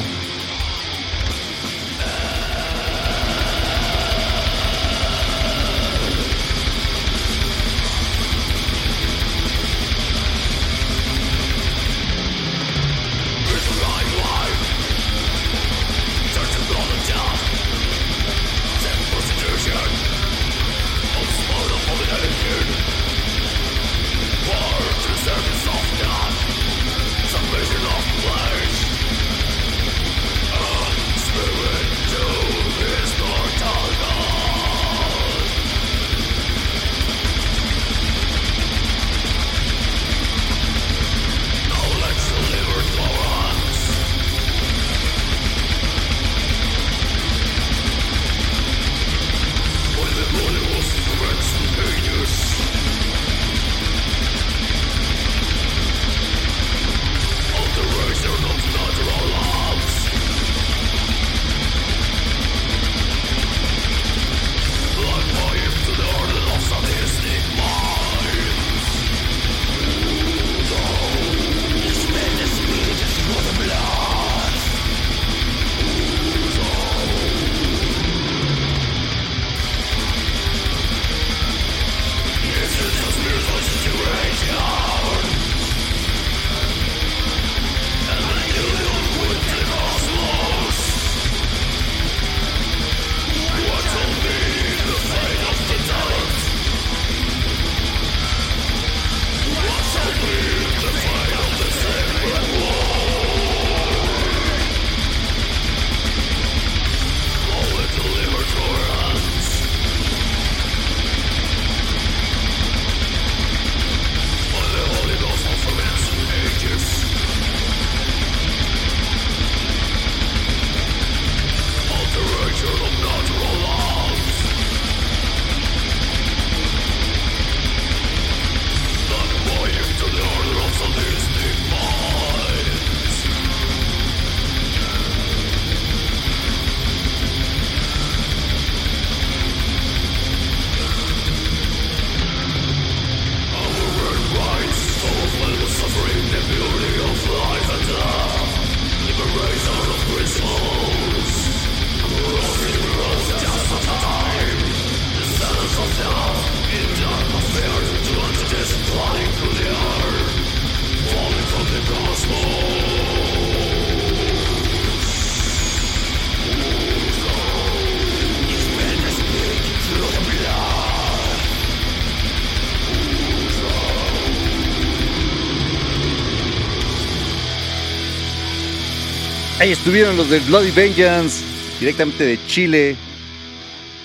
Ahí estuvieron los de Bloody Vengeance, directamente de Chile,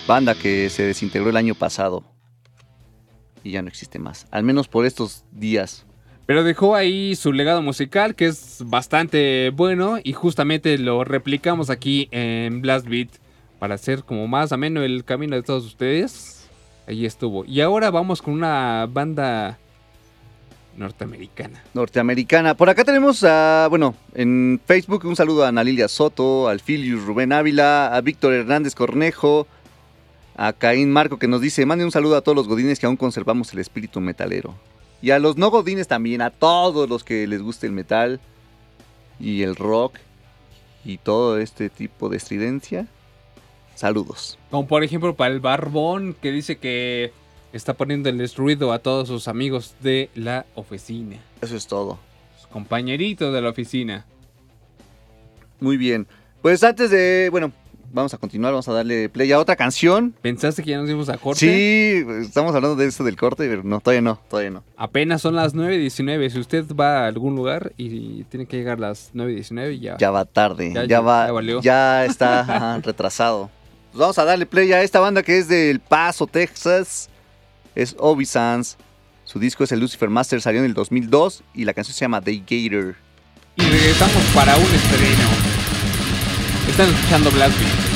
banda que se desintegró el año pasado y ya no existe más, al menos por estos días. Pero dejó ahí su legado musical, que es bastante bueno, y justamente lo replicamos aquí en Blast Beat para hacer como más ameno el camino de todos ustedes. Ahí estuvo. Y ahora vamos con una banda... Norteamericana. Norteamericana. Por acá tenemos a, bueno, en Facebook un saludo a Ana Lilia Soto, al Filius Rubén Ávila, a Víctor Hernández Cornejo, a Caín Marco, que nos dice, mande un saludo a todos los godines que aún conservamos el espíritu metalero. Y a los no godines también, a todos los que les guste el metal y el rock y todo este tipo de estridencia. Saludos. Como por ejemplo para el Barbón, que dice que está poniendo el ruido a todos sus amigos de la oficina. Eso es todo. Sus compañeritos de la oficina. Muy bien. Pues antes de... Bueno, vamos a continuar, vamos a darle play a otra canción. ¿Pensaste que ya nos dimos a corte? Sí, estamos hablando de esto del corte, pero no, todavía no, todavía no. Apenas son las nueve diecinueve. Si usted va a algún lugar y tiene que llegar a las nueve diecinueve, ya... Ya va tarde, ya, ya, ya va... Ya, valió. Ya está ajá, retrasado. Pues vamos a darle play a esta banda que es del Paso, Texas. Es Ovisans. Su disco es el Lucifer Master, salió en el dos mil dos y la canción se llama The Gator. Y regresamos para un estreno. Están escuchando Blast Beat.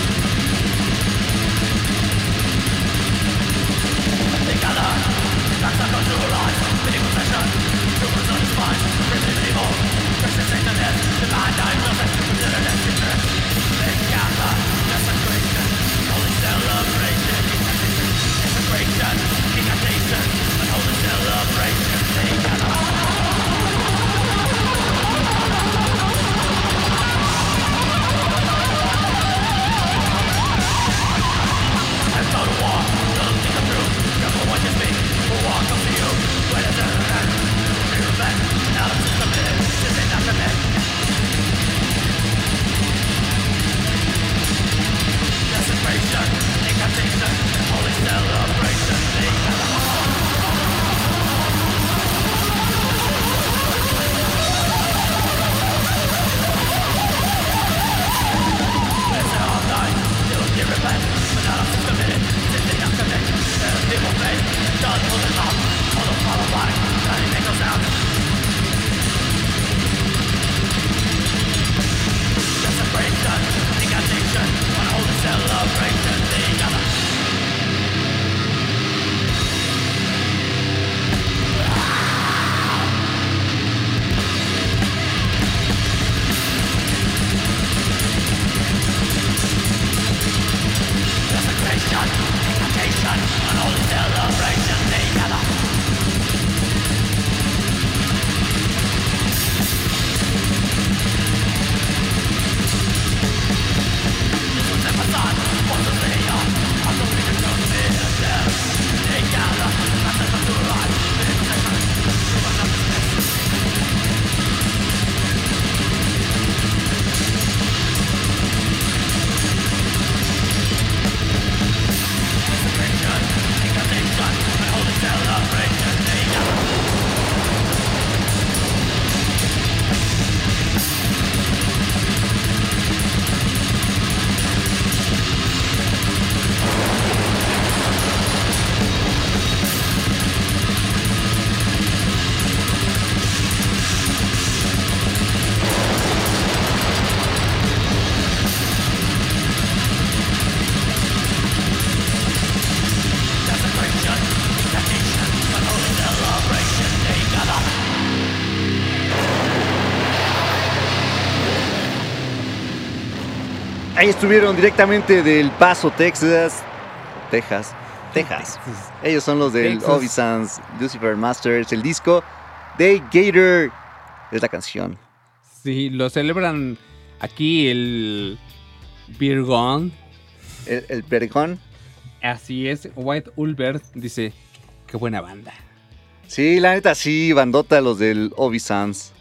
Ahí estuvieron directamente del Paso, Texas, Texas, Texas. Ellos son los del Ovisans, Lucifer Masters, el disco de Gator es la canción. Sí, lo celebran aquí el Virgón. El, el Virgón. Así es, White Ulbert dice, qué buena banda. Sí, la neta sí, bandota los del Ovisans.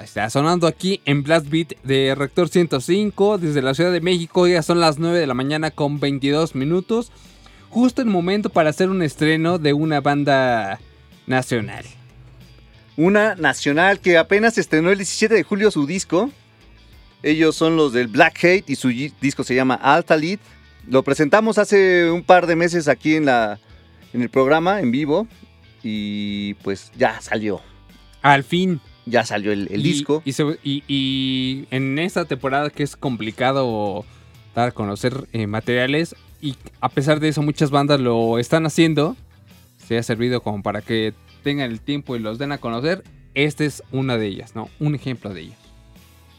Está sonando aquí en Blast Beat de Reactor ciento cinco desde la Ciudad de México. Ya son las nueve de la mañana con veintidós minutos. Justo el momento para hacer un estreno de una banda nacional. Una nacional que apenas estrenó el diecisiete de julio su disco. Ellos son los del Black Hate y su disco se llama Alta Lead. Lo presentamos hace un par de meses aquí en, la, en el programa en vivo. Y pues ya salió. Al fin. Ya salió el, el y, disco. Y, se, y, y en esta temporada que es complicado dar a conocer eh, materiales, y a pesar de eso muchas bandas lo están haciendo, se ha servido como para que tengan el tiempo y los den a conocer. Esta es una de ellas, ¿no? Un ejemplo de ellas.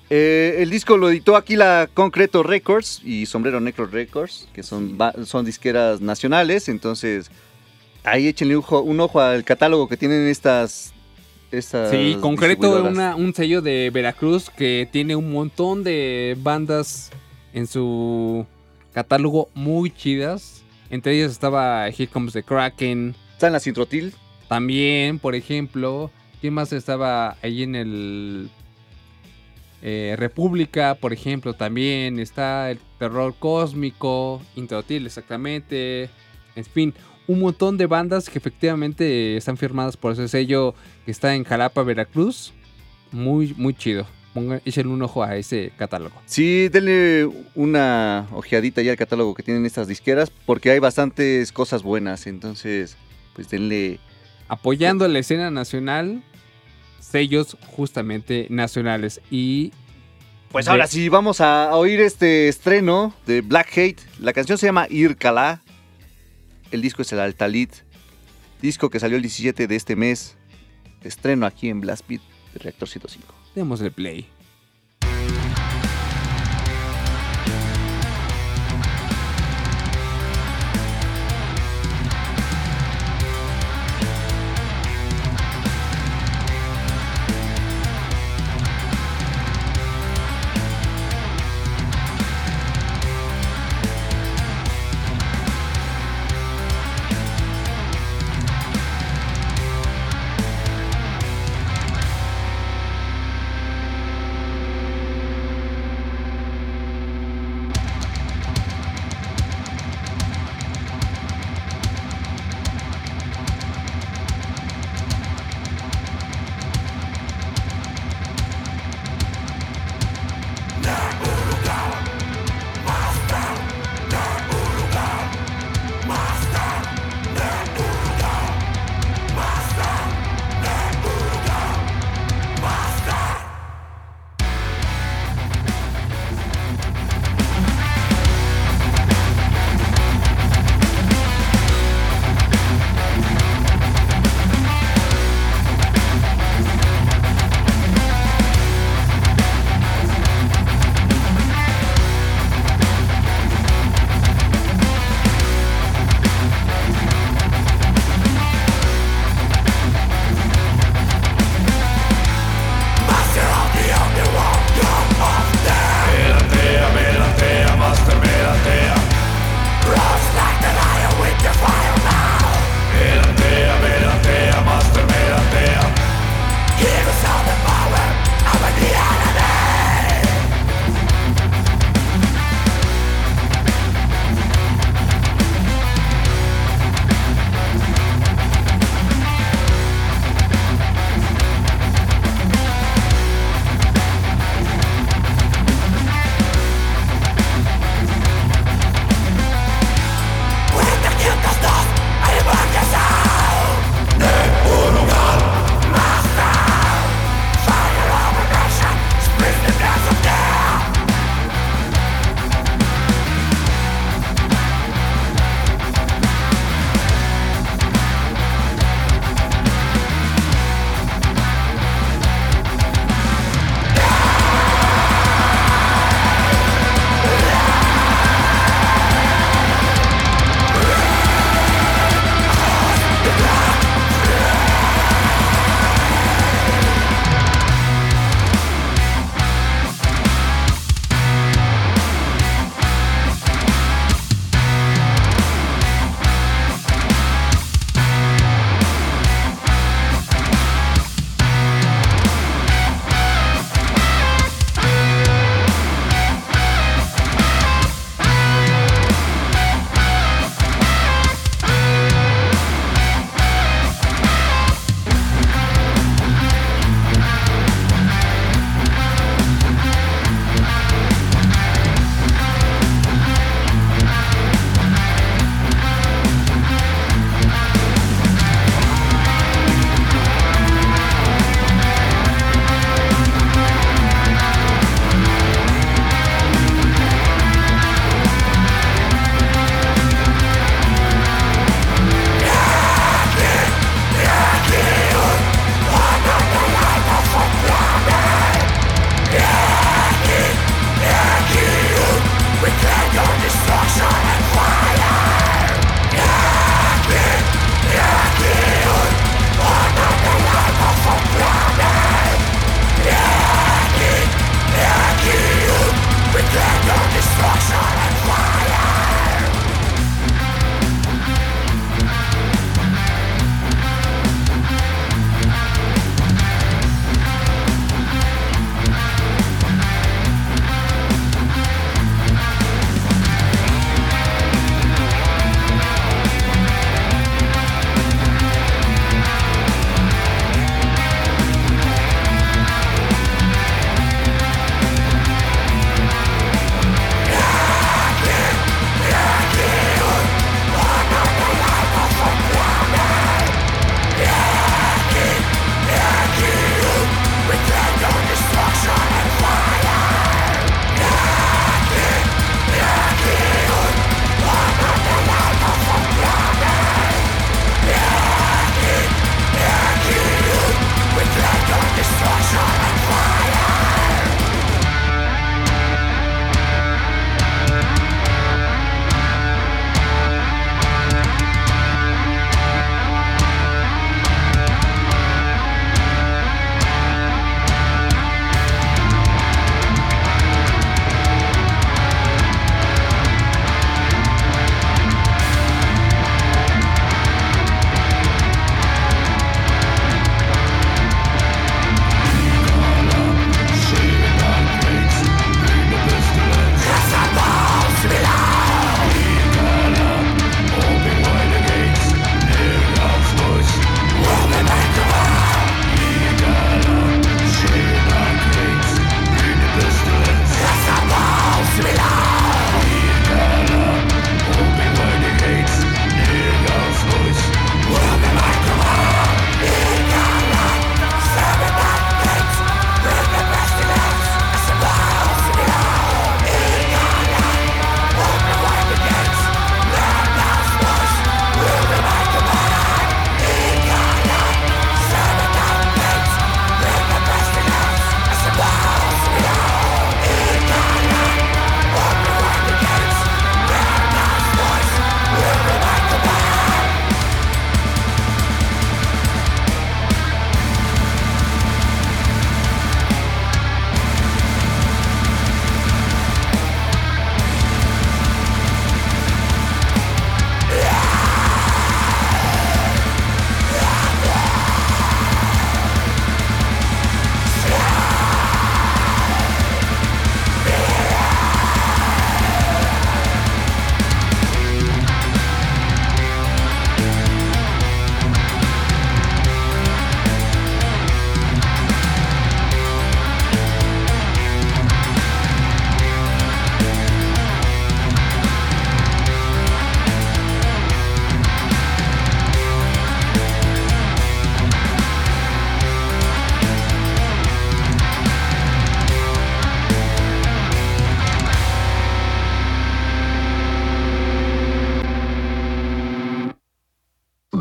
Eh, el disco lo editó aquí la Concreto Records y Sombrero Negro Records, que son, son disqueras nacionales. Entonces, ahí échenle un ojo, un ojo al catálogo que tienen estas... Sí, Concreto, una, un sello de Veracruz que tiene un montón de bandas en su catálogo muy chidas. Entre ellas estaba Here Comes the Kraken. Están las Introtil. También, por ejemplo. ¿Quién más estaba ahí en el... Eh, República, por ejemplo, también está el Terror Cósmico, Introtil, exactamente. En fin, un montón de bandas que efectivamente están firmadas por ese sello que está en Jalapa, Veracruz. Muy, muy chido. Pongan, échenle un ojo a ese catálogo. Sí, denle una ojeadita ya al catálogo que tienen estas disqueras, porque hay bastantes cosas buenas. Entonces, pues denle... Apoyando la escena nacional... sellos justamente nacionales. Y pues ahora sí vamos a oír este estreno de Black Hate. La canción se llama Irkala. El disco es el Altalit, disco que salió el diecisiete de este mes. Estreno aquí en Blast Beat de Reactor ciento cinco. Demos el play.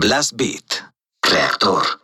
Blast Beat. Reactor